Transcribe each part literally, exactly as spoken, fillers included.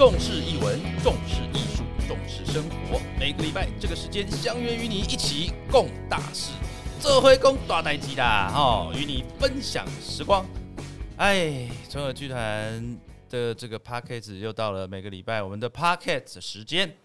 重视艺文，重视艺术，重视生活。每个礼拜这个时间相约与你一起共大事，做回共大代志啦！哦，与你分享时光。哎，春和剧团的这个 podcast 又到了每个礼拜我们的 podcast 时间。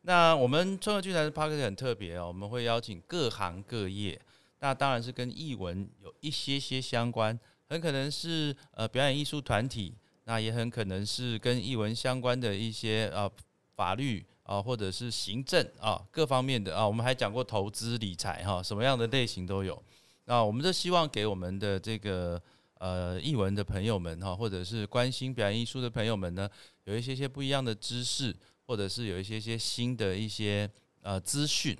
那我们春和剧团的 podcast 很特别哦，我们会邀请各行各业，那当然是跟艺文有一些些相关，很可能是呃表演艺术团体。那也很可能是跟艺文相关的一些、呃、法律、呃、或者是行政、呃、各方面的、呃、我们还讲过投资理财、呃、什么样的类型都有。那我们就希望给我们的这个呃艺文的朋友们、呃、或者是关心表演艺术的朋友们呢，有一些些不一样的知识，或者是有一些些新的一些呃资讯、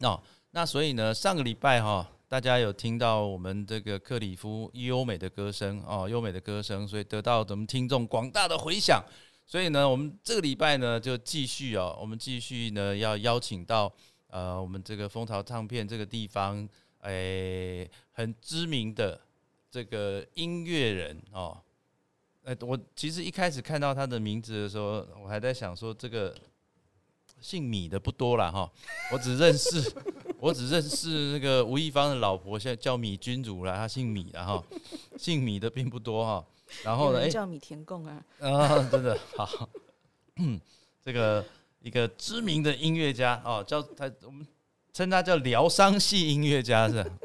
呃、那所以呢，上个礼拜哈、呃大家有听到我们这个克里夫优美的歌声哦，优美的歌声，所以得到我们听众广大的回响。所以呢，我们这个礼拜呢就继续哦，我们继续呢要邀请到呃我们这个蜂巢唱片这个地方，哎，很知名的这个音乐人哦。呃，我其实一开始看到他的名字的时候，我还在想说这个姓米的不多啦哈，我只认识。我只认识那个吴亦芳的老婆叫米君如啦，她姓米啦哈，姓米的并不多哈。然后呢，叫米田共啊，啊，真的好。这个一个知名的音乐家哦，叫他我们称他叫疗伤系音乐家是吧？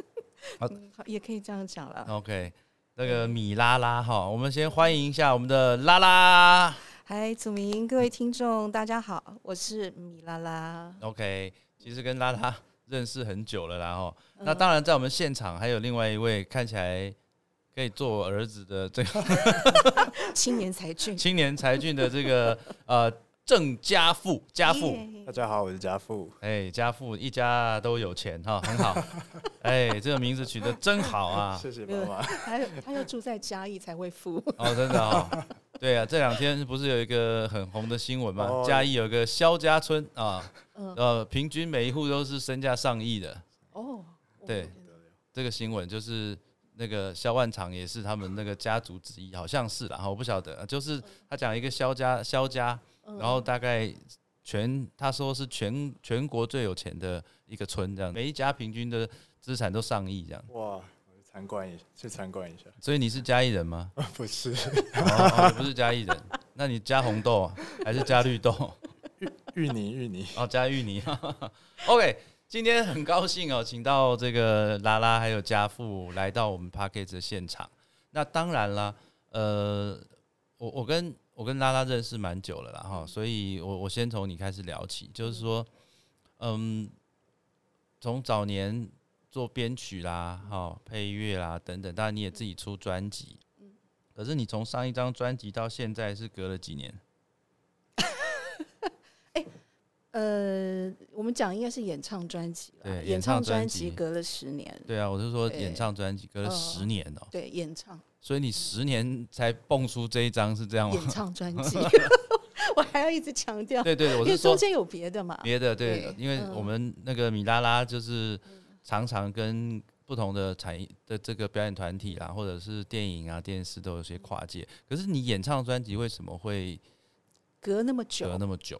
嗯，也可以这样讲了。OK， 那个米拉拉哈，我们先欢迎一下我们的拉拉。嗨，祖明，各位听众，大家好，我是米拉拉。OK， 其实跟拉拉认识很久了啦哈，那当然在我们现场还有另外一位看起来可以做我儿子的这个青年才俊，青年才俊的这个呃郑家富，家富，大家好，我是家富，哎，家富一家都有钱哈，很好，哎，这个名字取得真好啊，谢谢爸爸，他他要住在嘉义才会富哦，真的哦。对啊，这两天不是有一个很红的新闻嘛？哦、嘉义有一个萧家村啊，嗯、呃，平均每一户都是身价上亿的。哦，对，这个新闻就是那个萧万长也是他们那个家族之一，好像是啦，我不晓得，就是他讲一个萧家，萧家，然后大概全他说是全全国最有钱的一个村，这样每一家平均的资产都上亿这样。哇。参观一下，去参观一下。所以你是嘉义人吗？不是，哦哦、不是嘉义人。那你加红豆还是加绿豆？芋泥，芋泥。哦，加芋泥。OK， 今天很高兴哦，请到这个拉拉还有家父来到我们 Parkers 的现场。那当然啦，呃，我我跟我跟拉拉认识蛮久了啦哈，所以我我先从你开始聊起，就是说，嗯，从早年。做编曲啦、哦、配乐啦等等，当然你也自己出专辑、嗯、可是你从上一张专辑到现在是隔了几年？、欸呃、我们讲应该是演唱专辑，演唱专辑隔了十年。对啊，我是说演唱专辑隔了十年、喔、对，演唱，所以你十年才蹦出这一张是这样吗？演唱专辑。我还要一直强调，对 对, 對，我是说中间有别的嘛，别的， 对, 對，因为我们那个米拉拉就是、嗯，常常跟不同的产业的这个表演团体啦，或者是电影啊、电视都有些跨界。可是你演唱专辑为什么会隔那么久？隔那么久？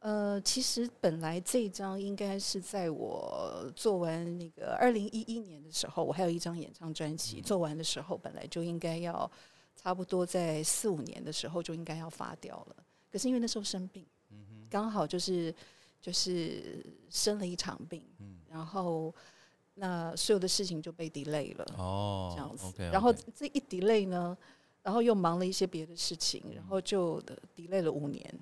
呃，其实本来这一张应该是在我做完那个二零一一年的时候，我还有一张演唱专辑、嗯、做完的时候，本来就应该要差不多在四五年的时候就应该要发掉了。可是因为那时候生病，嗯哼，刚好就是。就是生了一场病、嗯、然后那所有的事情就被 delay 了、哦、这样子 okay, okay 然后这一 delay 呢，然后又忙了一些别的事情，然后就 delay 了五年。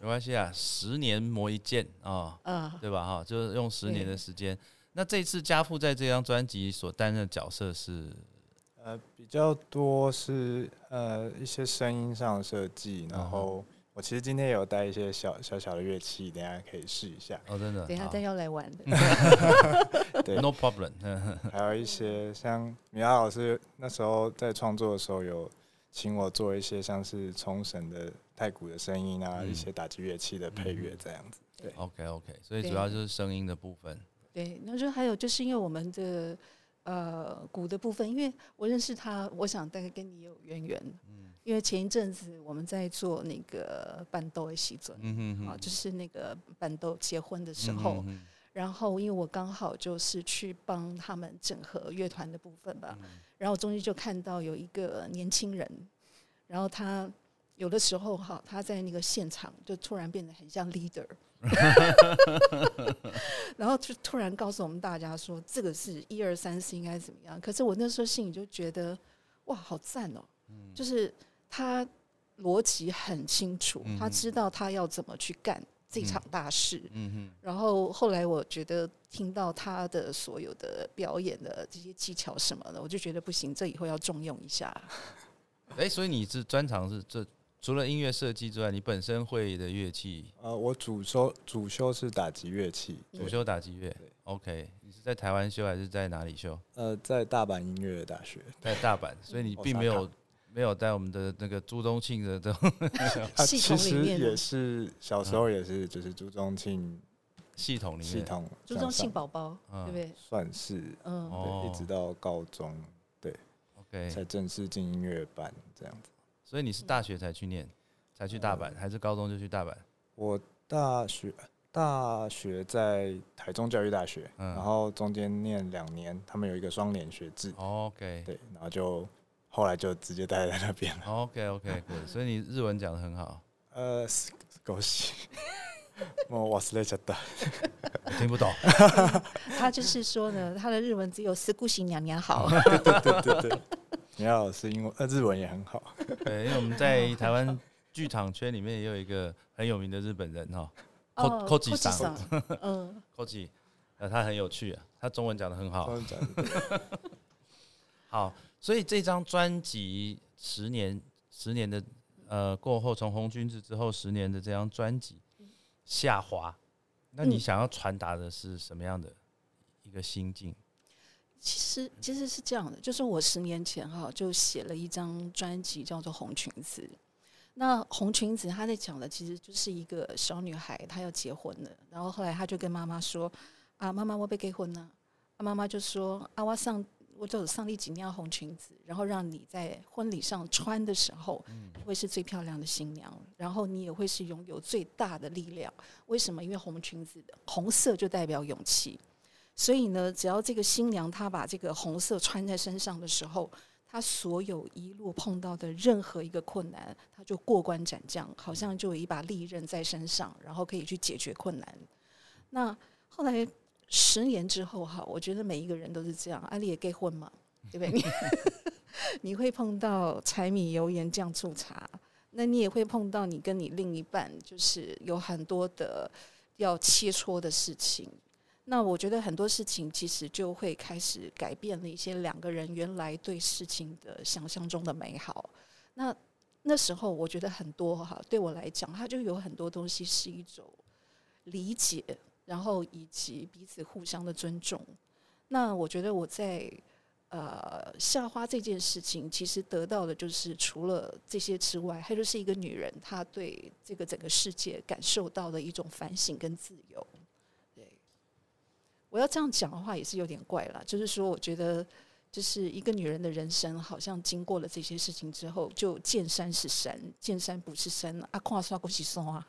没关系啊，十年磨一剑、哦啊、对吧、哦、就是用十年的时间。那这次家父在这张专辑所担任的角色是呃比较多是呃一些声音上的设计，然后、嗯，我其实今天也有带一些小小小的乐器，等一下可以试一下。哦，真的，等一下再要来玩的。对 ，no problem。还有一些像米拉老师那时候在创作的时候，有请我做一些像是冲绳的太鼓的声音啊，嗯、一些打击乐器的配乐这样子。对 ，OK OK， 所以主要就是声音的部分。对，那就还有就是因为我们的呃鼓的部分，因为我认识他，我想大概跟你有渊源。嗯，因为前一阵子我们在做那个伴奏的习作，嗯嗯，啊，就是那个伴奏结婚的时候，嗯、然后因为我刚好就是去帮他们整合乐团的部分吧，嗯、然后中间就看到有一个年轻人，然后他有的时候哈，他在那个现场就突然变得很像 leader。然后就突然告诉我们大家说这个是一二三四应该怎么样，可是我那时候心里就觉得哇好赞哦、嗯、就是他逻辑很清楚、嗯、他知道他要怎么去干这场大事、嗯嗯、然后后来我觉得听到他的所有的表演的这些技巧什么的，我就觉得不行，这以后要重用一下。欸，所以你是专长是这除了音乐设计之外，你本身会的乐器？呃，我主修主修是打击乐器，主修打击乐。OK， 你是在台湾修还是在哪里修？呃，在大阪音乐大学，在大阪，所以你并没有没有在我们的那个朱宗庆的这种系统里面。其实也是小时候也是，就是朱宗庆系统里面，系统朱宗庆宝宝，对不对？算是，嗯，一直到高中，对 ，OK， 才正式进音乐班这样子。所以你是大学才去念，才去大阪，嗯、还是高中就去大阪？我大学大学在台中教育大学，嗯、然后中间念两年，他们有一个双联学制。哦、OK， 对，然后就后来就直接待在那边了。哦、OK OK， 所以你日文讲得很好。呃，恭喜。もう忘れちゃった。我听不懂。他就是说呢，他的日文只有四姑息娘娘好。对对对对对。你好，是因为呃日文也很好。对，因为我们在台湾剧场圈里面也有一个很有名的日本人哈 ，Koji 桑，嗯 ，Koji， 他很有趣啊，他中文讲得很好。好，所以这张专辑十年十年的呃过后，从红裙子之后十年的这张专辑下滑，那你想要传达的是什么样的一个心境？其实其实是这样的，就是我十年前哈就写了一张专辑叫做《红裙子》。那《红裙子》她在讲的其实就是一个小女孩，她要结婚了，然后后来她就跟妈妈说：“啊，妈妈，我被结婚了。”啊，妈妈就说：“啊，我上我就上帝几条红裙子，然后让你在婚礼上穿的时候，会是最漂亮的新娘，然后你也会是拥有最大的力量。为什么？因为红裙子红色就代表勇气。”所以呢，只要这个新娘她把这个红色穿在身上的时候，她所有一路碰到的任何一个困难，她就过关斩将，好像就有一把利刃在身上，然后可以去解决困难。那后来十年之后哈，我觉得每一个人都是这样，啊，你也结婚嘛，对不对？你会碰到柴米油盐酱醋茶，那你也会碰到你跟你另一半就是有很多的要切磋的事情。那我觉得很多事情其实就会开始改变了一些两个人原来对事情的想象中的美好。那那时候我觉得很多哈，对我来讲，它就有很多东西是一种理解，然后以及彼此互相的尊重。那我觉得我在呃下花这件事情，其实得到的就是除了这些之外，它就是一个女人她对这个整个世界感受到的一种反省跟自由。我要这样讲的话也是有点怪啦，就是说我觉得就是一个女人的人生好像经过了这些事情之后，就见山是山，见山不是山啊，看山不是山啊。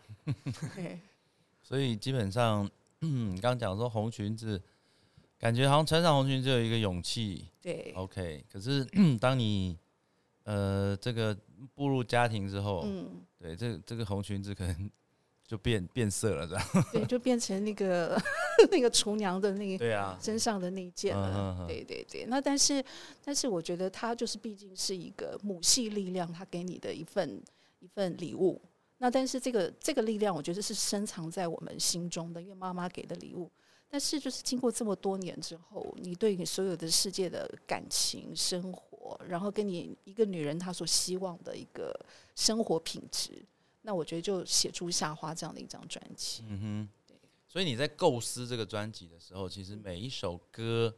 所以基本上刚刚讲说红裙子，感觉好像穿上红裙子有一个勇气，对 OK， 可是当你呃这个步入家庭之后，嗯，对，这这个红裙子可能就变变色了，这样对，就变成那个那个厨娘的那个、啊、身上的那一件了，嗯、哼哼对对对。那但是但是我觉得它就是毕竟是一个母系力量，它给你的一份一份礼物。那但是这个这个力量，我觉得是深藏在我们心中的，因为妈妈给的礼物。但是就是经过这么多年之后，你对你所有的世界的感情、生活，然后跟你一个女人她所希望的一个生活品质。那我觉得就写出下花这样的一张专辑。嗯哼，所以你在构思这个专辑的时候，其实每一首歌，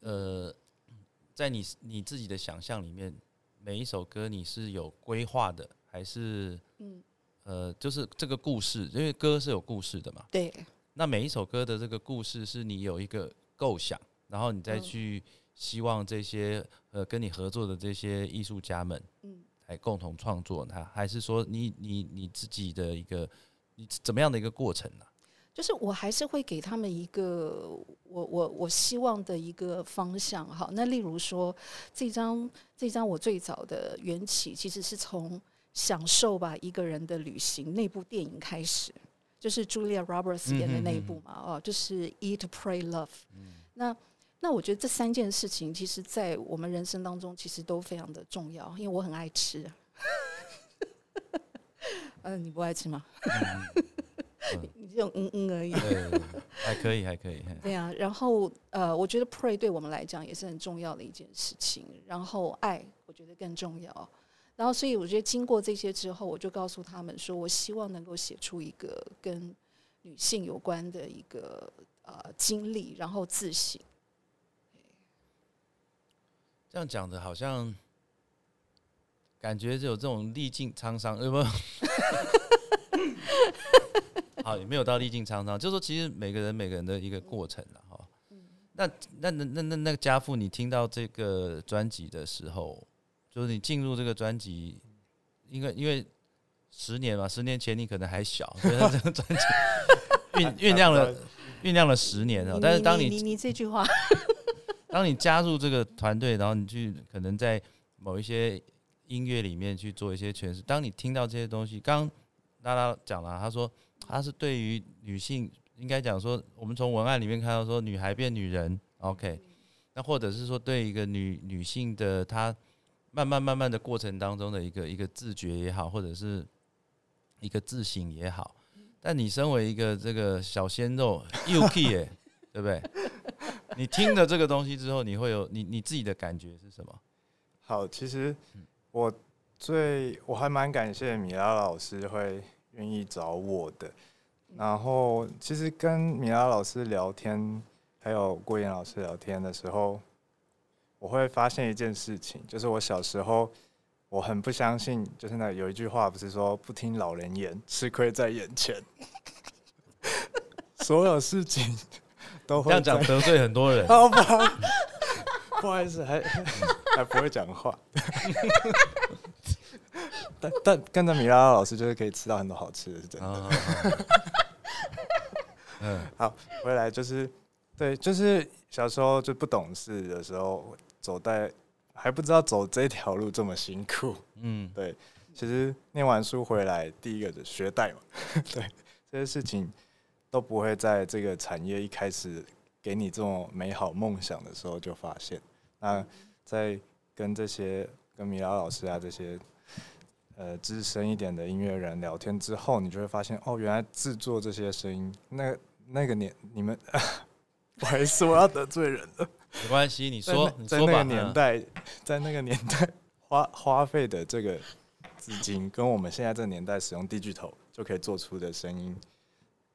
呃，在你你自己的想象里面，每一首歌你是有规划的，还是嗯呃，就是这个故事，因为歌是有故事的嘛。对。那每一首歌的这个故事是你有一个构想，然后你再去希望这些呃跟你合作的这些艺术家们，嗯，来共同创作它，还是说你你你自己的一个你怎么样的一个过程呢、啊？就是我还是会给他们一个我我我希望的一个方向哈。那例如说这张这张我最早的缘起其实是从享受吧一个人的旅行那部电影开始，就是 Julia Roberts 演的那一部嘛，嗯嗯嗯哦，就是 Eat, Pray, Love、嗯。那那我觉得这三件事情，其实在我们人生当中其实都非常的重要，因为我很爱吃。嗯、啊，你不爱吃吗？嗯嗯、你这种嗯嗯而已，还可以还可以。对啊，然后呃，我觉得 pray 对我们来讲也是很重要的一件事情，然后爱我觉得更重要。然后所以我觉得经过这些之后，我就告诉他们说，我希望能够写出一个跟女性有关的一个呃经历，然后自省。这样讲的好像感觉有这种历尽沧桑，有没有？好，也没有到历尽沧桑，就是说，其实每个人每个人的一个过程啦，哈、嗯。那那那那那个家父，你听到这个专辑的时候，就是你进入这个专辑，因为因为十年嘛，十年前你可能还小，所以这个专辑酝酝酿了酝酿了十年了。但是当你你 你, 你这句话，当你加入这个团队，然后你去可能在某一些音乐里面去做一些诠释，当你听到这些东西，刚刚拉拉讲了，他说。他是对于女性，应该讲说，我们从文案里面看到说，女孩变女人 ，OK， 那或者是说对一个女女性的她慢慢慢慢的过程当中的一个一个自觉也好，或者是一个自省也好。但你身为一个这个小鲜肉 ，Yuki 哎，对不对？你听了这个东西之后，你会有你你自己的感觉是什么？好，其实我最我还蛮感谢米拉老师会。愿意找我的，然后其实跟米拉老师聊天，还有郭妍老师聊天的时候，我会发现一件事情，就是我小时候我很不相信，就是那有一句话不是说不听老人言，吃亏在眼前，所有事情都会这样讲得罪很多人，好吧，不好意思，还还不会讲话。但, 但跟着米拉拉老师就是可以吃到很多好吃的，是真的。Oh, oh, oh. 嗯，好，回来就是对，就是小时候就不懂事的时候，走在还不知道走这条路这么辛苦。嗯，对，其实念完书回来，第一个就学贷嘛，对，这些事情都不会在这个产业一开始给你这种美好梦想的时候就发现。那在跟这些跟米拉拉老师啊这些。呃，资深一点的音乐人聊天之后，你就会发现哦，原来制作这些声音，那那个年你们，不好意思，我要得罪人了，没关系，你说，你说吧，在那个年代，在那个年代花花费的这个资金，跟我们现在这个年代使用digital就可以做出的声音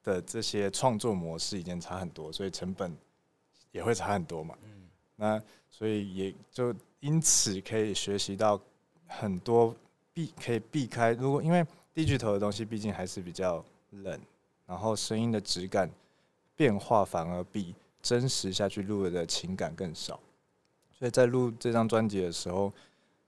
的这些创作模式已经差很多，所以成本也会差很多嘛。嗯、那所以也就因此可以学习到很多。可以避开，如果因为 digital 的东西毕竟还是比较冷，然后声音的质感变化反而比真实下去录的情感更少，所以在录这张专辑的时候，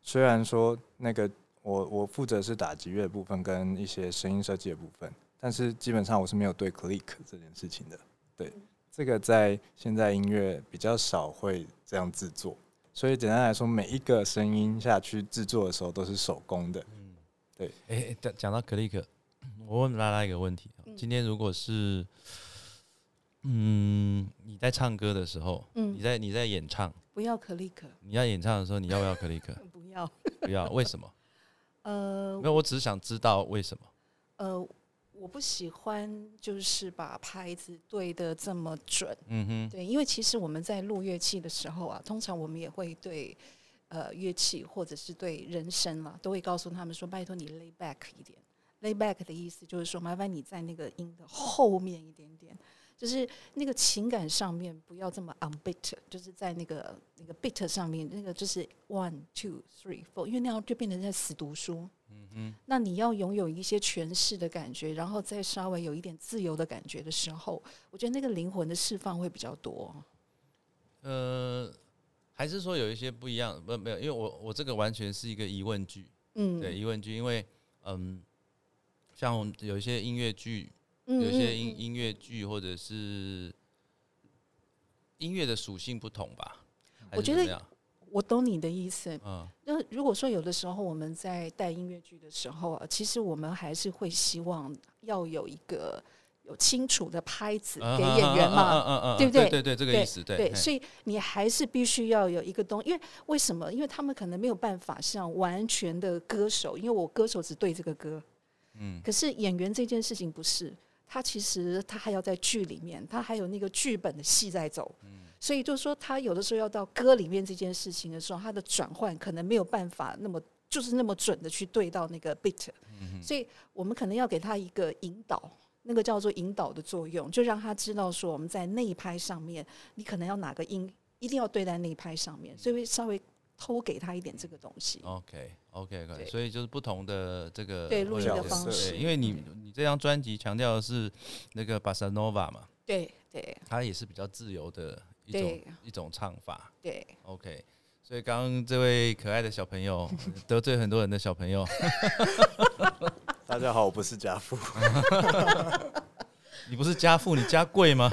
虽然说那个我我负责是打击乐的部分跟一些声音设计的部分，但是基本上我是没有对 click 这件事情的，对，这个在现在音乐比较少会这样制作。所以简单来说，每一个声音下去制作的时候都是手工的。嗯，对。哎、欸，讲到 click， 我问拉拉一个问题、嗯：今天如果是，嗯，你在唱歌的时候，嗯、你在你在演唱，不要 click。你要演唱的时候，你要不要 click？ 不要，不要。为什么？呃，没有，我只是想知道为什么。呃，我不喜欢就是把拍子对得这么准，嗯哼，对，因为其实我们在录乐器的时候啊，通常我们也会对呃乐器或者是对人声啦，都会告诉他们说，拜托你 lay back 一点 ，lay back 的意思就是说，麻烦你在那个音的后面一点点，就是那个情感上面不要这么 on beat， 就是在那个那个 beat 上面，那个就是 one two three four， 因为那样就变成在死读书。嗯、那你要拥有一些诠释的感觉，然后再稍微有一点自由的感觉的时候，我觉得那个灵魂的释放会比较多。呃，还是说有一些不一样？不，没有，因为我我这个完全是一个疑问句。嗯，对，疑问句，因为嗯，像我们有一些音乐剧，嗯、有一些音音乐剧或者是音乐的属性不同吧，我觉得。我懂你的意思。嗯，那如果说有的时候我们在带音乐剧的时候，其实我们还是会希望要有一个有清楚的拍子给演员嘛，嗯嗯嗯，对不对？对对，这个意思。对对，所以你还是必须要有一个东西，因为为什么？因为他们可能没有办法像完全的歌手，因为我歌手只对这个歌，嗯，可是演员这件事情不是，他其实他还要在剧里面，他还有那个剧本的戏在走，嗯。所以就是说他有的时候要到歌里面这件事情的时候，他的转换可能没有办法那么就是那么准的去对到那个 beat，嗯，所以我们可能要给他一个引导，那个叫做引导的作用，就让他知道说我们在那一拍上面你可能要哪个音一定要对在那一拍上面，所以稍微偷给他一点这个东西。 OK OK， 所以就是不同的这个对录音的方式，因为你你这张专辑强调的是那个 Bossa Nova 嘛，对对，它也是比较自由的一 種, 一种唱法，对 ，OK， 所以刚刚这位可爱的小朋友得罪很多人的小朋友，大家好，我不是家父，你不是家父，你家贵吗？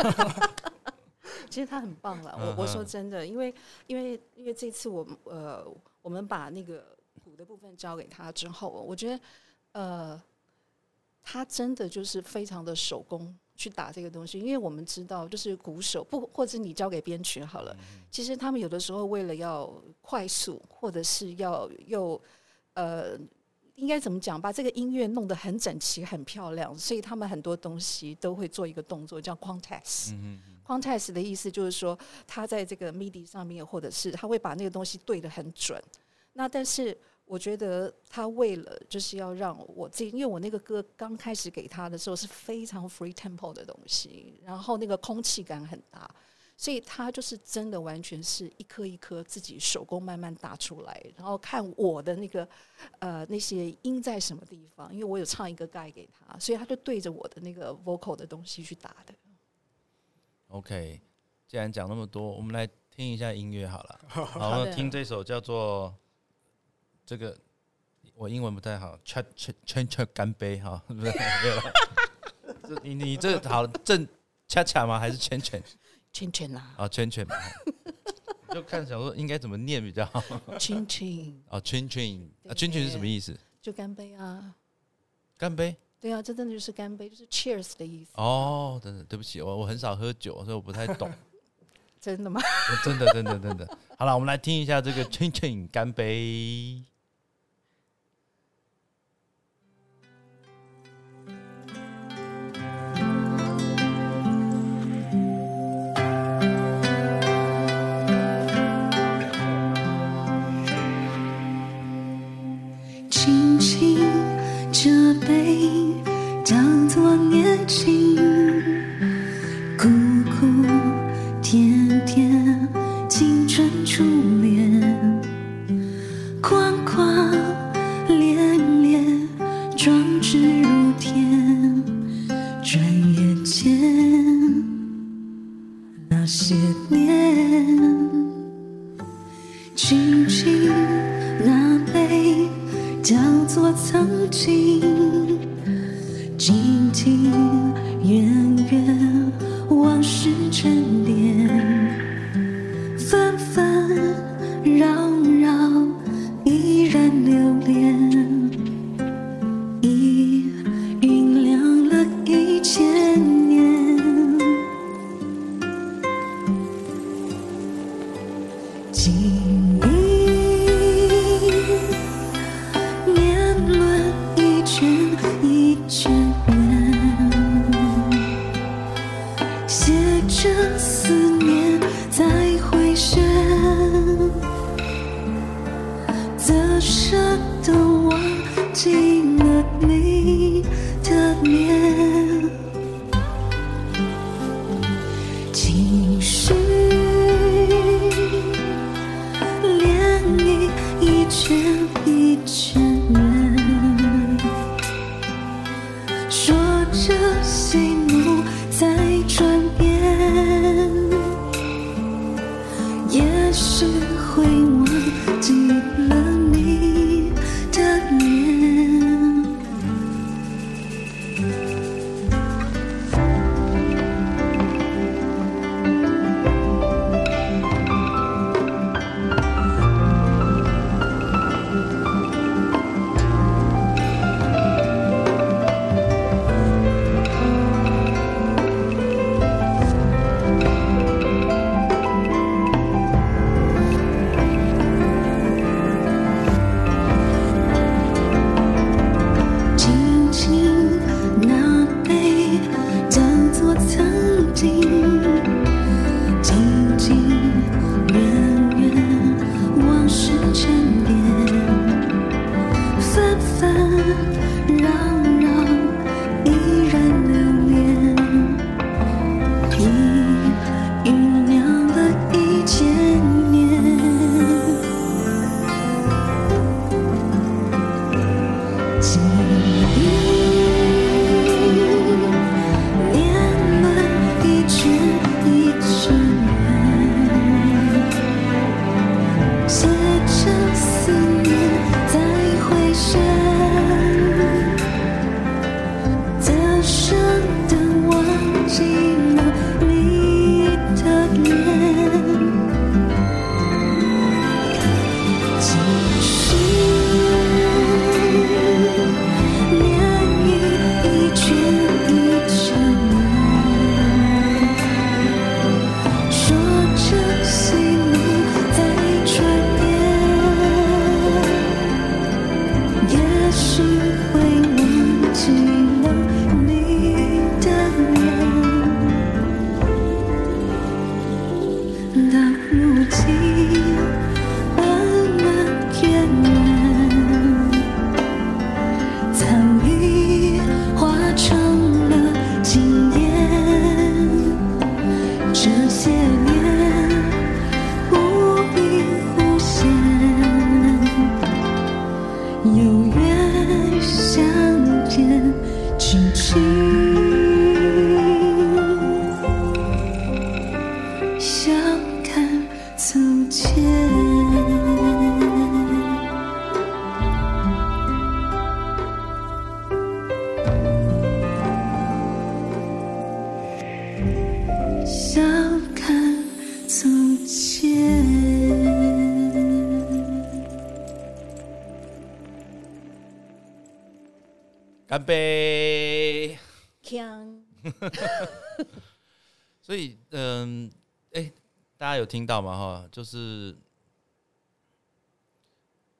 其实他很棒了，我我说真的，因为因为因为这次我呃我们把那个鼓的部分交给他之后，我觉得呃他真的就是非常的手工。去打这个东西，因为我们知道就是鼓手不，或者你交给编曲好了，嗯，其实他们有的时候为了要快速或者是要又呃应该怎么讲，把这个音乐弄得很整齐很漂亮，所以他们很多东西都会做一个动作叫 Quantize，嗯嗯，Quantize 的意思就是说他在这个 M I D I 上面或者是他会把那个东西对得很准，那但是我觉得他为了就是要让我自己，因为我那个歌刚开始给他的时候是非常 free tempo 的东西，然后那个空气感很大，所以他就是真的完全是一颗一颗自己手工慢慢打出来，然后看我的那个呃那些音在什么地方，因为我有唱一个 guide 给他，所以他就对着我的那个 vocal 的东西去打的。OK， 既然讲那么多，我们来听一下音乐好了，好，我们听这首叫做。这个我英文不太好 ，chat chat chat chat 干杯哈，没有了。你你这好正恰恰吗？还是 Chin Chin Chin Chin 啊？啊 Chin Chin 嘛，就看想说应该怎么念比较好。Chin Chin 啊 Chin Chin 啊 Chin Chin 是什么意思？就干杯啊！干杯？对啊，这真的就是干杯，就是 cheers 的意思。哦，真的，对不起，我我很少喝酒，所以我不太懂。真的吗？真的真的真的。好了，我们来听一下这个 Chin Chin 干杯。轻轻这杯当作年轻，苦苦甜甜青春初恋，框框连连壮志如天，转眼间那些年，轻轻那杯叫做曾经，静静远远往事沉淀，纷纷扰扰依然留恋，已酝酿了一千年，经历也许会忘记了你的脸。干杯！所以，嗯，哎、欸，大家有听到吗？哈，就是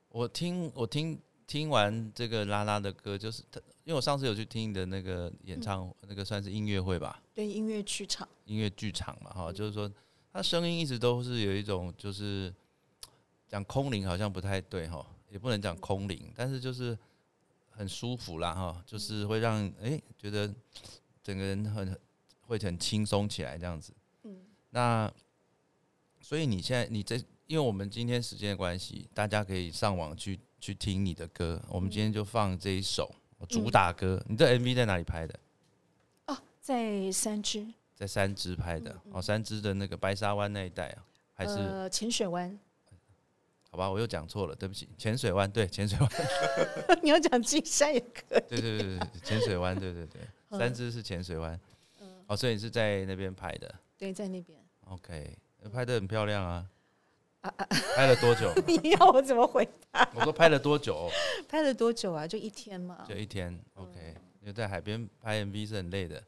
我听我听听完这个拉拉的歌，就是因为我上次有去听你的那个演唱，嗯、那个算是音乐会吧？对，音乐剧场，音乐剧场嘛，哈，就是说他声音一直都是有一种，就是讲空灵好像不太对哈，也不能讲空灵，但是就是。很舒服啦哈，就是会让哎、欸、觉得整个人很会很轻松起来这样子。嗯，那所以你现在你这，因为我们今天时间的关系，大家可以上网去去听你的歌。我们今天就放这一首主打歌。嗯、你的 M V 在哪里拍的？哦，在三芝，在三芝拍的。嗯嗯哦，三芝的那个白沙湾那一带啊，还是呃浅水湾。好吧，我又讲错了，对不起。浅水湾，对，浅水湾。你要讲金山也可以、啊。对对对对，浅水湾，对对对，三芝是浅水湾。嗯，哦，所以你是在那边拍的。对，在那边。OK， 拍得很漂亮啊。啊啊拍了多久？你要我怎么回答？我说拍了多久？拍了多久啊？就一天嘛。就一天。OK，、嗯、因为在海边拍 M V 是很累的。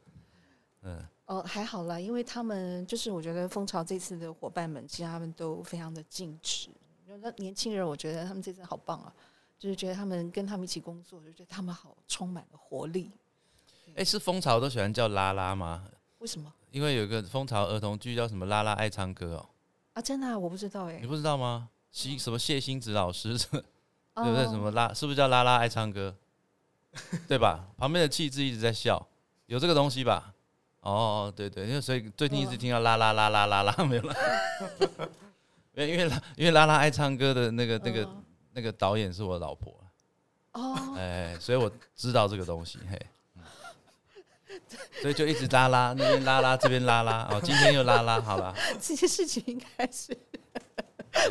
嗯。哦，还好啦，因为他们就是我觉得蜂巢这次的伙伴们，其实他们都非常的尽职。那年轻人，我觉得他们这次好棒啊！就是觉得他们跟他们一起工作，就觉得他们好充满了活力。哎、欸，是蜂巢都喜欢叫拉拉吗？为什么？因为有一个蜂巢儿童剧叫什么“拉拉爱唱歌”哦。啊，真的、啊，我不知道哎、欸。你不知道吗？西什么谢欣子老师，哦、对不对？什么拉是不是叫拉拉爱唱歌？对吧？旁边的气质一直在笑，有这个东西吧？哦，对 对, 對，因为所以最近一直听到啦啦啦啦啦啦，没有啦。因为拉因为拉拉爱唱歌的那个那个、嗯、那个导演是我老婆哦，哎，所以我知道这个东西嘿，所以就一直拉拉那边拉拉这边拉拉哦，今天又拉拉好了。这些事情应该是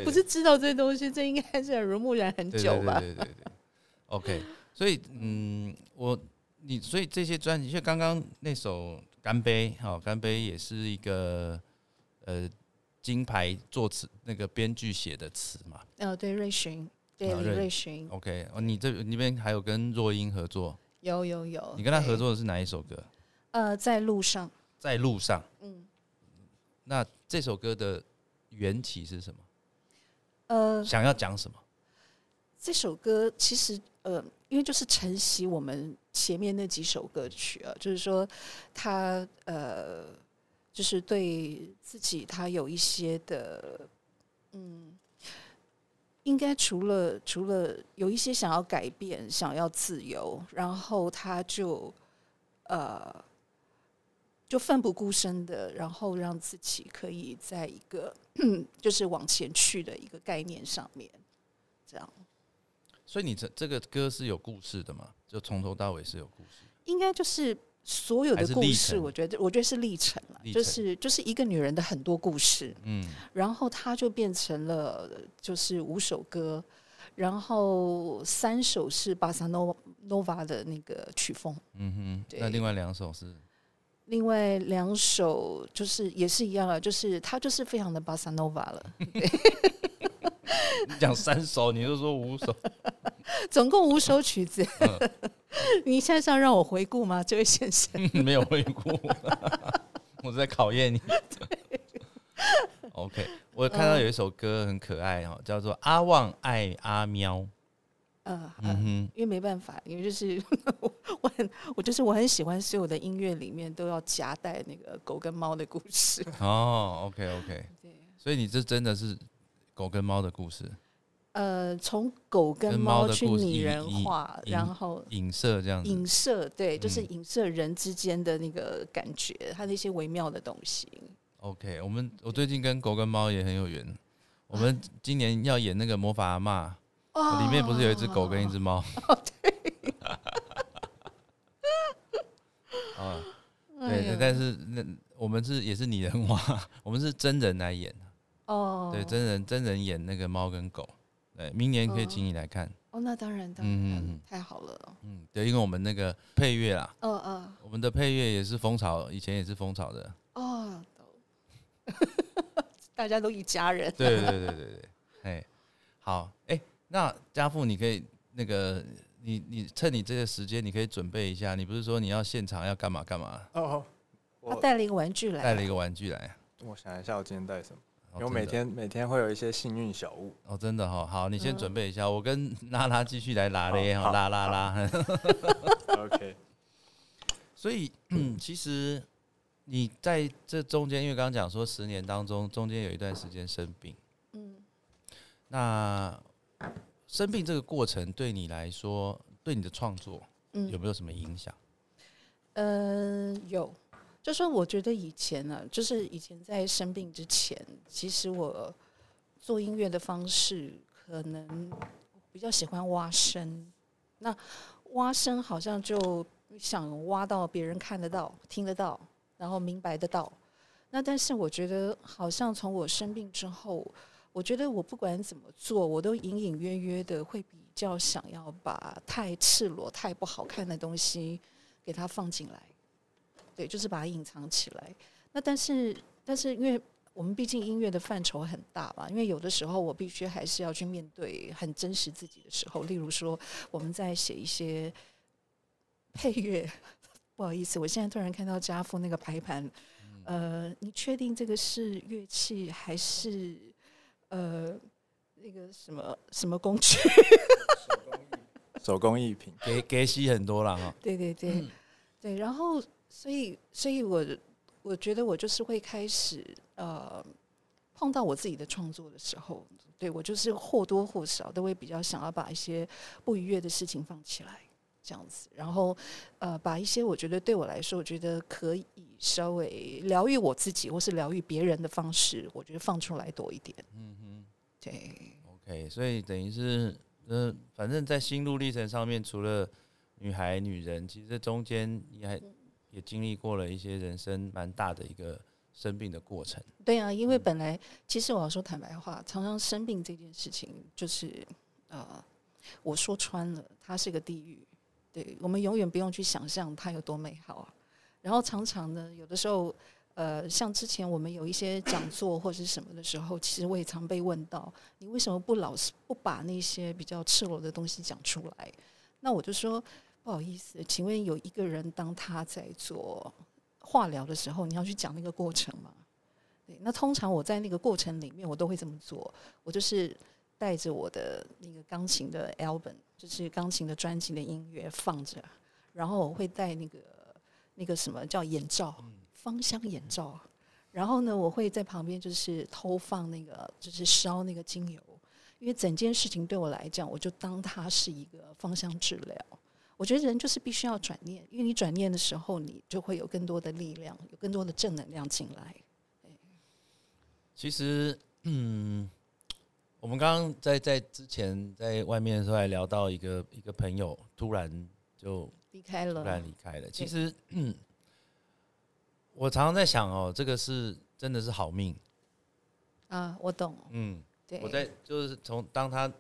不是知道这些东西，这应该是耳濡目染很久吧？对对 对, 对, 对, 对 ，OK， 所以嗯，我你所以这些专辑，就刚刚那首《干杯》好、哦，《干杯》也是一个呃。金牌作词那个编剧写的词嘛？哦，对，瑞寻，对、啊、李瑞寻。OK， 哦，你这那边还有跟若英合作？有有有。你跟他合作的是哪一首歌？呃，在路上。在路上。嗯。那这首歌的缘起是什么？呃，想要讲什么？这首歌其实呃，因为就是承袭我们前面那几首歌曲啊，就是说他呃。就是对自己，他有一些的，嗯，应该除了除了有一些想要改变、想要自由，然后他就呃，就奋不顾身的，然后让自己可以在一个就是往前去的一个概念上面，这样。所以你这这个歌是有故事的吗？就从头到尾是有故事的？应该就是。所有的故事，我觉得，我觉得是历程了，就是就是一个女人的很多故事，嗯，然后她就变成了就是五首歌，然后三首是巴萨诺瓦的那个曲风，嗯哼，那另外两首是，另外两首就是也是一样了，就是她就是非常的巴萨诺瓦了。你讲三首，你就说五首，总共五首曲子。嗯你现在是要让我回顾吗，这位先生？嗯、没有回顾，我在考验你。OK， 我看到有一首歌很可爱、哦、叫做《阿旺爱阿喵》。呃、嗯因为没办法，因为就是我很我就是我很喜欢所有的音乐里面都要夹带那个狗跟猫的故事。哦 ，OK OK， 所以你这真的是狗跟猫的故事。呃，从狗跟猫去拟人化，然后影射这样子，影射对，就是影射人之间的那个感觉，嗯、它那些微妙的东西。OK， 我们我最近跟狗跟猫也很有缘，我们今年要演那个魔法阿嬤、哦，里面不是有一只狗跟一只猫？哦，对。啊，对，但是那我们是也是拟人化，我们是真人来演。哦，对，真人真人演那个猫跟狗。对，明年可以请你来看。哦，那当然，当然，嗯、太好了。嗯，对，因为我们那个配乐啦，嗯、哦、嗯、哦，我们的配乐也是蜂巢，以前也是蜂巢的。哦，大家都一家人。对对对对对，哎，好，哎，那家父，你可以那个你你趁你这个时间，你可以准备一下。你不是说你要现场要干嘛干嘛？哦，我带了一个玩具来，带了一个玩具来。我想一下，我今天带什么？因为我每天每天会有一些幸运小物。哦，真的哈，好，你先准备一下。我跟拉拉继续来拉嘞，哈，拉拉拉。OK。所以其实你在这中间，因为刚刚讲说十年当中，中间有一段时间生病。嗯。那。生病这个过程对你来说，对你的创作有没有什么影响？嗯、呃，有，就是我觉得以前呢、啊，就是以前在生病之前，其实我做音乐的方式可能比较喜欢挖深，那挖深好像就想挖到别人看得到、听得到，然后明白得到。那但是我觉得，好像从我生病之后。我觉得我不管怎么做，我都隐隐约约的会比较想要把太赤裸、太不好看的东西给它放进来，对，就是把它隐藏起来。那但是，但是因为我们毕竟音乐的范畴很大嘛，因为有的时候我必须还是要去面对很真实自己的时候，例如说我们在写一些配乐，不好意思，我现在突然看到家父那个排盘，呃，你确定这个是乐器还是？呃，那个什么什么工具，手工艺品，给给洗很多了哈。对对对、嗯、对，然后所以所以我我觉得我就是会开始呃碰到我自己的创作的时候，对我就是或多或少都会比较想要把一些不愉悦的事情放起来，这样子，然后呃把一些我觉得对我来说，我觉得可以稍微疗愈我自己，或是疗愈别人的方式，我觉得放出来多一点。嗯哼，对。OK， 所以等于是，呃，反正在心路历程上面，除了女孩、女人，其实中间你还也经历过了一些人生蛮大的一个生病的过程。对啊，因为本来、嗯、其实我要说坦白话，常常生病这件事情，就是呃，我说穿了，它是个地狱。对，我们永远不用去想象它有多美好啊。然后常常呢，有的时候，呃，像之前我们有一些讲座或是什么的时候，其实我也常被问到，你为什么不老是不把那些比较赤裸的东西讲出来？那我就说不好意思，请问有一个人当他在做化疗的时候，你要去讲那个过程吗？对，那通常我在那个过程里面，我都会这么做，我就是带着我的那个钢琴的 album， 就是钢琴的专辑的音乐放着，然后我会带那个。那个什么叫眼罩，芳香眼罩。然后呢，我会在旁边就是偷放那个，就是烧那个精油，因为整件事情对我来讲，我就当它是一个芳香治疗。我觉得人就是必须要转念，因为你转念的时候，你就会有更多的力量，有更多的正能量进来。其实，嗯，我们刚刚在在之前在外面的时候还聊到一个一个朋友突然就。离开了，突然离开了。其实，嗯，我常常在想哦，这个是真的是好命啊！我懂，嗯，对，我在就是从当他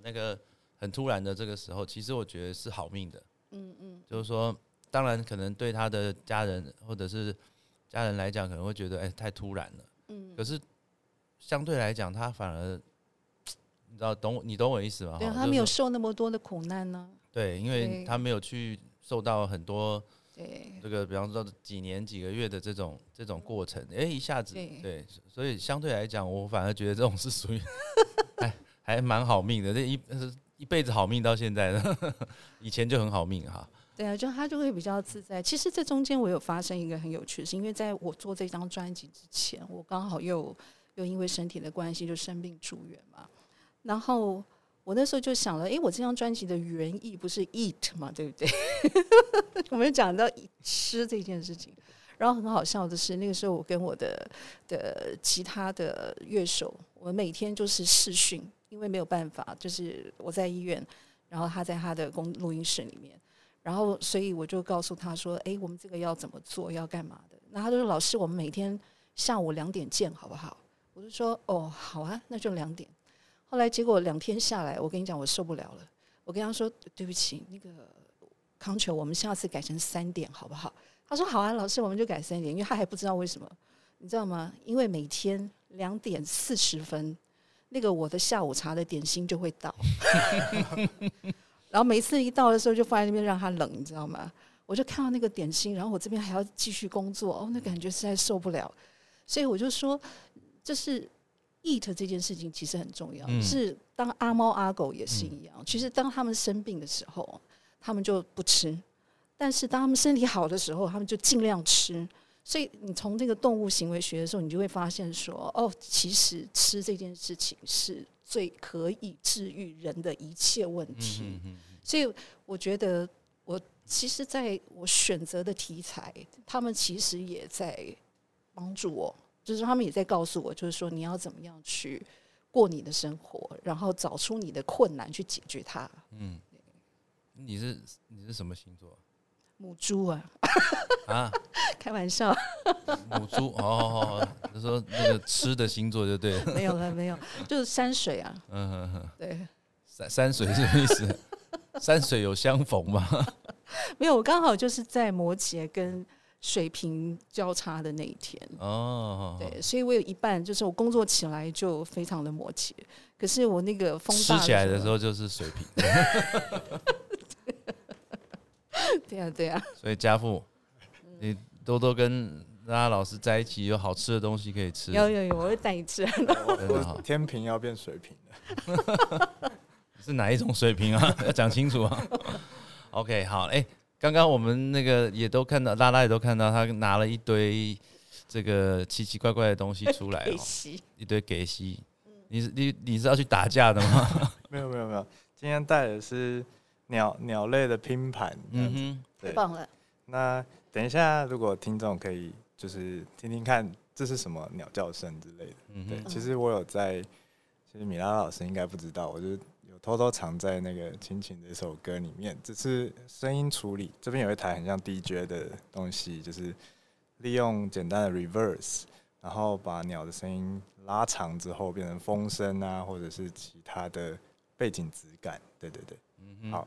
那个很突然的这个时候，其实我觉得是好命的，嗯嗯，就是说，当然可能对他的家人或者是家人来讲，可能会觉得哎、欸、太突然了，嗯，可是相对来讲，他反而你知道懂你懂我意思吗？对，他没有受那么多的苦难呢、啊。对，因为他没有去受到很多这个，比方说几年几个月的这种这种过程，哎、欸，一下子 对, 对，所以相对来讲，我反而觉得这种是属于还还蛮好命的，这一一辈子好命到现在的，以前就很好命哈。对啊，就他就会比较自在。其实这中间我有发生一个很有趣的事，因为在我做这张专辑之前，我刚好又又因为身体的关系就生病住院嘛，然后。我那时候就想了，哎、欸，我这张专辑的原意不是 eat 嘛，对不对？我们讲到吃这件事情，然后很好笑的是，那个时候我跟我的的其他的乐手，我每天就是视讯，因为没有办法，就是我在医院，然后他在他的公录音室里面，然后所以我就告诉他说，哎、欸，我们这个要怎么做，要干嘛的？那他就说，老师，我们每天下午两点见，好不好？我就说，哦，好啊，那就两点。后来结果两天下来，我跟你讲，我受不了了。我跟他说：“对不起，那个康球，我们下次改成三点好不好？”他说：“好啊，老师，我们就改三点。”因为他还不知道为什么，你知道吗？因为每天两点四十分，那个我的下午茶的点心就会到。然后每次一到的时候就放在那边让它冷，你知道吗？我就看到那个点心，然后我这边还要继续工作，哦，那感觉实在受不了。所以我就说，就是 eat 这件事情其实很重要，嗯、是当阿猫阿狗也是一样。嗯、其实当他们生病的时候，他们就不吃；但是当他们身体好的时候，他们就尽量吃。所以你从这个动物行为学的时候，你就会发现说，哦，其实吃这件事情是最可以治愈人的一切问题。嗯嗯嗯、所以我觉得我。其实在我选择的题材，他们其实也在帮助我，就是他们也在告诉我，就是说你要怎么样去过你的生活，然后找出你的困难去解决它。嗯，你是你是什么星座？母猪啊！啊，开玩笑。母猪哦，就说那个吃的星座就对了。没有了，没有，就是山水啊。嗯嗯嗯，对。山山水是什么意思？山水有相逢吗？没有，我刚好就是在摩羯跟水瓶交叉的那一天哦，对，所以我有一半就是我工作起来就非常的摩羯，可是我那个风大吃起来的时候就是水瓶。对啊，对啊，所以家父，你多多跟大家老师在一起，有好吃的东西可以吃。有有有，我会带你吃。我天平要变水瓶了。是哪一种水平啊？要讲清楚啊。OK， 好，哎、欸，刚刚我们那个也都看到，拉拉也都看到，他拿了一堆这个奇奇怪怪的东西出来、喔，一堆给息。你是你你是要去打架的吗？没有没有没有，今天带的是鸟鸟类的拼盘，嗯哼，太棒了。那等一下，如果听众可以就是听听看这是什么鸟叫声之类的，嗯、对，其实我有在，其实米拉老师应该不知道，我就。偷偷藏在那个《Chin Chin》这首歌里面，这是声音处理。这边有一台很像 D J 的东西，就是利用简单的 reverse， 然后把鸟的声音拉长之后变成风声啊，或者是其他的背景质感。对对对，嗯、好，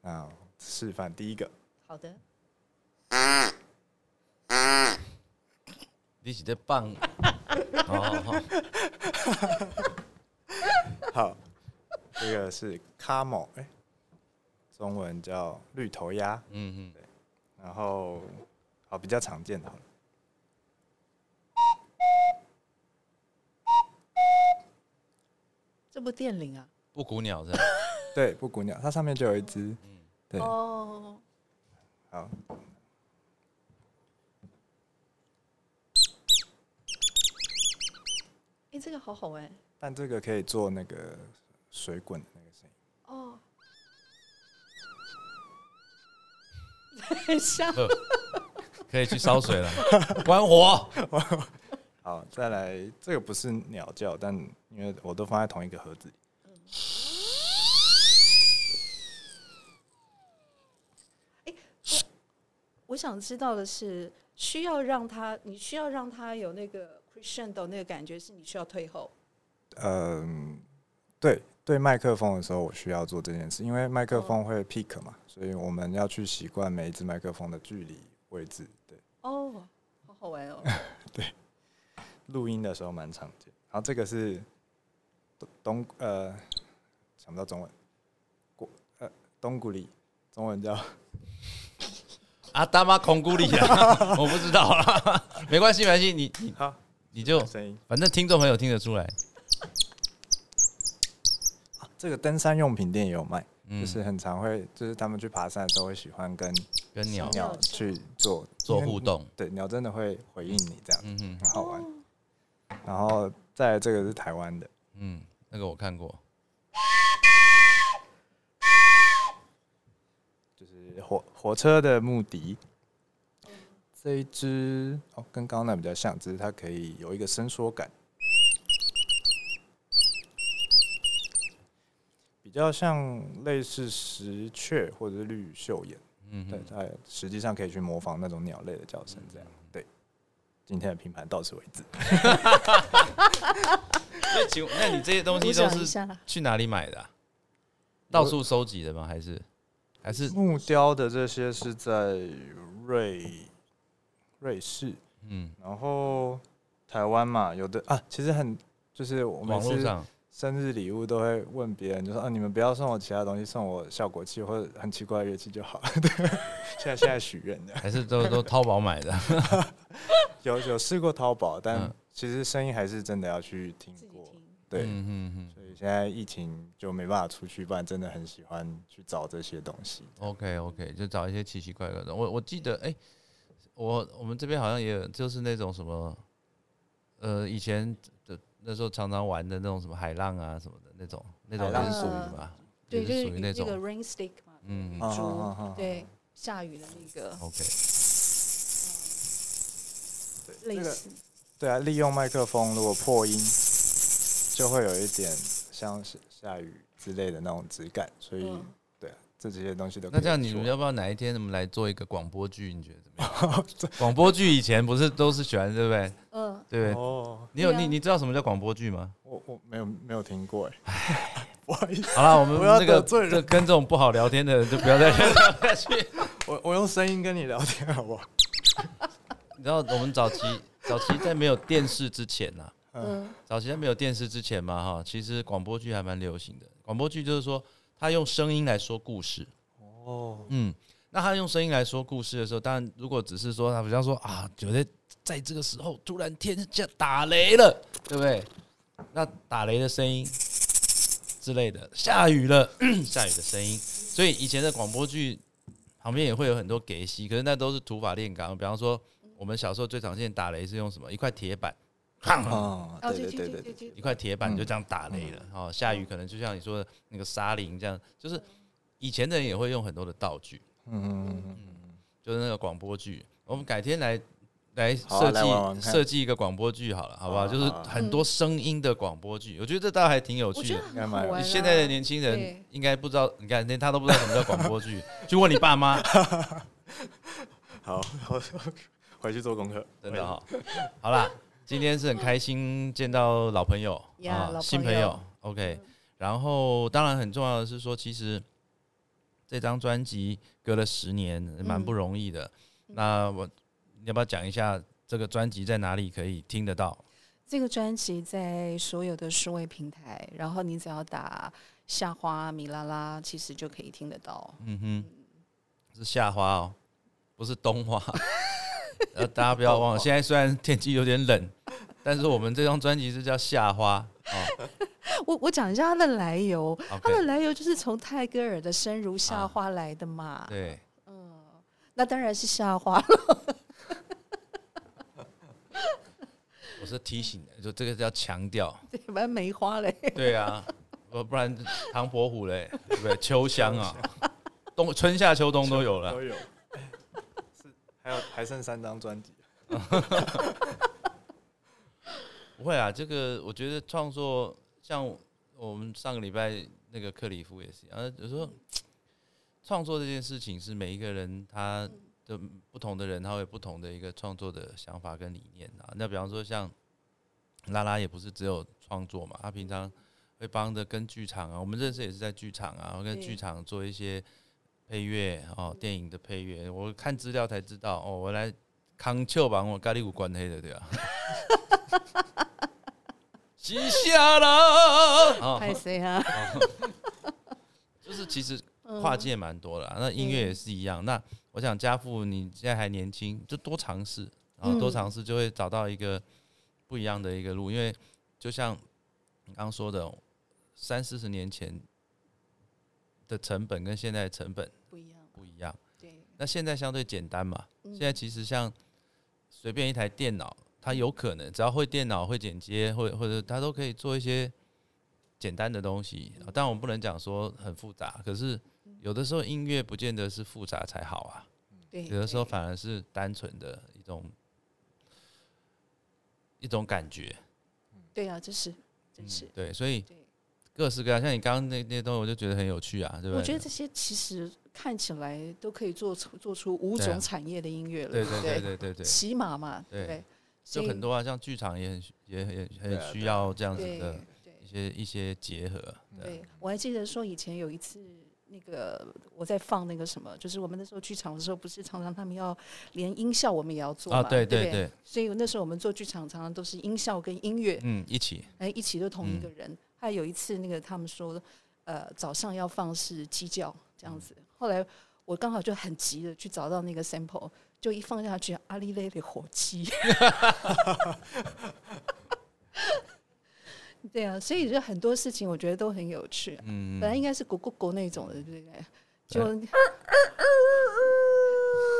那示范第一个。好的。你是在棒？好。这个是卡某，哎，中文叫绿头鸭，嗯嗯，对，然后好比较常见的好了，这不电铃啊，布谷鸟是吧？对，布谷鸟，它上面就有一只，嗯，对，哦，好，哎，这个好好玩，但这个可以做那个。水滚的那个声音哦，很像，可以去烧水了，关火。好，再来，这个不是鸟叫，但因为我都放在同一个盒子里。哎、嗯欸，我想知道的是，需要让它，你需要让它有那个 crescendo 那个感觉，是你需要退后。嗯，对。对麦克风的时候，我需要做这件事，因为麦克风会 peak 嘛，所以我们要去习惯每一只麦克风的距离位置。对，哦，好好玩哦。对，录音的时候蛮常见。然后这个是东呃，想不到中文，古呃东古里，中文叫阿大妈孔古里啊，我不知道啦，没关系没关系，你你好，你就反正听众朋友听得出来。这个登山用品店也有卖，嗯、就是很常会，就是他们去爬山的时候会喜欢跟跟鸟鸟去做做互动，对，鸟真的会回应你这样，嗯嗯，很好玩。然后再来这个是台湾的，嗯，那个我看过，就是火火车的牧笛，这一只哦跟刚刚那比较像，只是它可以有一个伸缩感。比较像类似石雀或者是绿袖眼，嗯，对，它实际上可以去模仿那种鸟类的叫声，这样。对，今天的拼盘到此为止。那请问，那你这些东西都是去哪里买的、啊？到处收集的吗？还是还是木雕的这些是在瑞瑞士，嗯，然后台湾嘛，有的啊，其实很就是我们是。生日礼物都会问别人，就说啊，你们不要送我其他东西，送我效果器或者很奇怪的乐器就好了。对，现在现在许愿的，还是都都淘宝买的。有有试过淘宝，但其实声音还是真的要去听过。听对，嗯嗯嗯。所以现在疫情就没办法出去，不然真的很喜欢去找这些东西。OK OK， 就找一些奇奇怪怪的。我我记得，哎、欸，我我们这边好像也有，就是那种什么，呃，以前。那时候常常玩的那种什么海浪啊什么的那种，那种就是属于嘛，对，就是属于那种 Rainstick 嘛，嗯，雨珠，对，下雨的那个 ，OK， 对，类似，对啊，利用麦克风如果破音，就会有一点像下雨之类的那种质感，所以对啊，这这些东西都可以。那这样你们要不要哪一天我们来做一个广播剧？你觉得怎么样？广播剧以前不是都是喜欢对不对？嗯，对。你有、啊、你你知道什么叫广播剧吗？我我没有没有听过哎，不好意思。好了，我们那个这跟这种不好聊天的人就不要再聊下去。我我用声音跟你聊天好不好？你知道我们早期早期在没有电视之前呐、啊，嗯，早期在没有电视之前嘛哈，其实广播剧还蛮流行的。广播剧就是说他用声音来说故事。哦，嗯，那他用声音来说故事的时候，当然如果只是说他比方说啊，觉得。在这个时候，突然天下打雷了，对不对？那打雷的声音之类的，下雨了，下雨的声音。所以以前的广播剧旁边也会有很多给戏，可是那都是土法炼钢。比方说，我们小时候最常见打雷是用什么？一块铁板，哦，对对对对，一块铁板就这样打雷了。哦，下雨可能就像你说的那个沙林这样，就是以前的人也会用很多的道具。嗯嗯嗯，就是那个广播剧，我们改天来。来设计设计一个广播剧好了，好不好？就是很多声音的广播剧，我觉得这倒还挺有趣的。现在的年轻人应该不知道，你看连他都不知道什么叫广播剧，去问你爸妈。好，回去做功课，真的好。好啦，今天是很开心见到老朋友啊，新朋友。OK， 然后当然很重要的是说，其实这张专辑隔了十年，蛮不容易的。那我。你要不要讲一下这个专辑在哪里可以听得到？这个专辑在所有的数位平台，然后你只要打夏花米拉拉，其实就可以听得到。嗯哼，是夏花哦，不是冬花。大家不要忘了，现在虽然天气有点冷，但是我们这张专辑是叫夏花。哦、我我讲一下它的来由， Okay. 它的来由就是从泰戈尔的生如夏花来的嘛。啊、对，嗯，那当然是夏花了。我是提醒的，就这个叫强调。对，不然梅花嘞。对啊，不然唐伯虎嘞，对不对？秋香啊，冬、春夏秋冬都有了。都有。还有还剩三张专辑。不会啊，这个我觉得创作，像我们上个礼拜那个克里夫也是，啊，有时候创作这件事情是每一个人他。就不同的人，他会有不同的一个创作的想法跟理念啊。那比方说，像拉拉也不是只有创作嘛，他平常会帮着跟剧场啊，我们认识也是在剧场啊，跟剧场做一些配乐哦，电影的配乐。我看资料才知道哦，我来康丘版我咖喱舞关黑的对吧？西夏啦，太谁啊？就是其实跨界蛮多的、啊，那音乐也是一样。那我想家父你现在还年轻，就多尝试，然后多尝试就会找到一个不一样的一个路。因为就像你刚刚说的，三四十年前的成本跟现在的成本不一样，不一样。对，那现在相对简单嘛。现在其实像随便一台电脑，它有可能只要会电脑、会剪接，或或者它都可以做一些简单的东西。但我们不能讲说很复杂，可是。有的时候音乐不见得是复杂才好啊，有的时候反而是单纯的一种一种感觉。对啊，这是真是、嗯、对，所以各式各样，像你刚刚那那些东西，我就觉得很有趣啊，对不对？我觉得这些其实看起来都可以做出做出五种产业的音乐了，对对对对对对，起码嘛，对，对就很多啊，像剧场也很也很很需要这样子的一些一些结合。对，对我还记得说以前有一次。那个我在放那个什么，就是我们那时候剧场的时候，不是常常他们要连音效我们也要做嘛，啊、对对 对, 对。所以那时候我们做剧场常常都是音效跟音乐，嗯，一起，哎，一起都同一个人。嗯、还有一次那个他们说呃早上要放是鸡叫这样子，后来我刚好就很急的去找到那个 sample， 就一放下去阿里勒的火鸡。对啊，所以就很多事情我觉得都很有趣、啊嗯、本来应该是咕咕咕那种的，对不对？就、嗯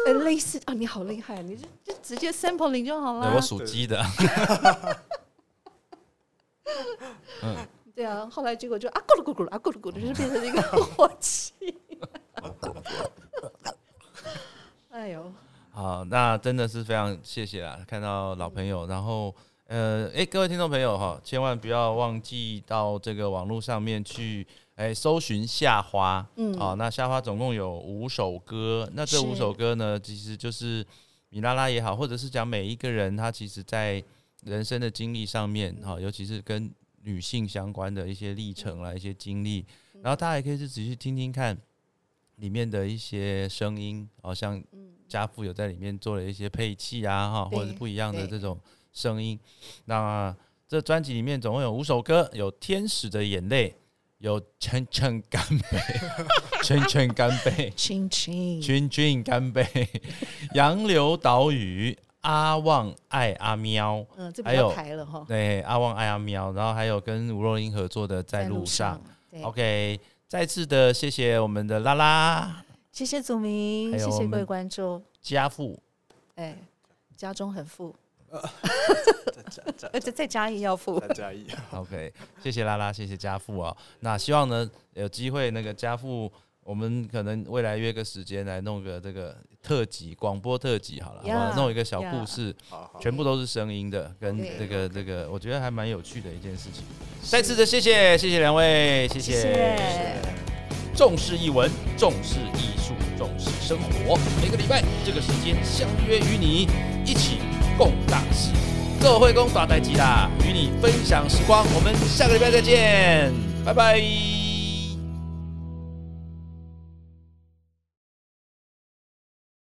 欸、类似啊，你好厉害，你 就, 就直接 sampling 就好了。我属鸡的。嗯，对啊，后来结果就啊咕噜咕噜啊咕噜咕噜，就是变成一个火鸡。哎呦，好，那真的是非常谢谢啦，看到老朋友，然后。呃，哎，各位听众朋友哈，千万不要忘记到这个网络上面去，哎，搜寻夏花，嗯，好、哦，那夏花总共有五首歌，那这五首歌呢，其实就是米拉拉也好，或者是讲每一个人他其实在人生的经历上面，哈、哦，尤其是跟女性相关的一些历程啦、一些经历，然后大家也可以自己去听听看里面的一些声音，好、哦、像家父有在里面做了一些配器啊，哈，或者是不一样的这种。声音，那这专辑里面总共有五首歌，有《天使的眼泪》，有《Chin Chin干杯》，《Chin Chin干杯》，《Chin Chin》，《Chin Chin干杯》，洋流岛屿，阿旺爱阿喵，嗯，这比较台了哈，对，阿旺爱阿喵，然后还有跟吴若英合作的《在路上》路上。OK， 再次的谢谢我们的拉拉，谢谢祖明，谢谢各位观众，家父，哎，家中很富。而且再加一要付，再加一。OK， 谢谢拉拉，谢谢家父啊、哦。那希望呢有机会那个家父，我们可能未来约个时间来弄个这个特辑，广播特辑好了， yeah, 弄一个小故事， yeah, 全部都是声音的， okay, 跟这个 okay, 这个，我觉得还蛮有趣的一件事情。再次的谢谢，谢谢两位，谢谢。谢谢重视艺文，重视艺术，重视生活。每个礼拜这个时间相约与你一起共大事，做会公大代志啦，与你分享时光。我们下个礼拜再见，拜拜。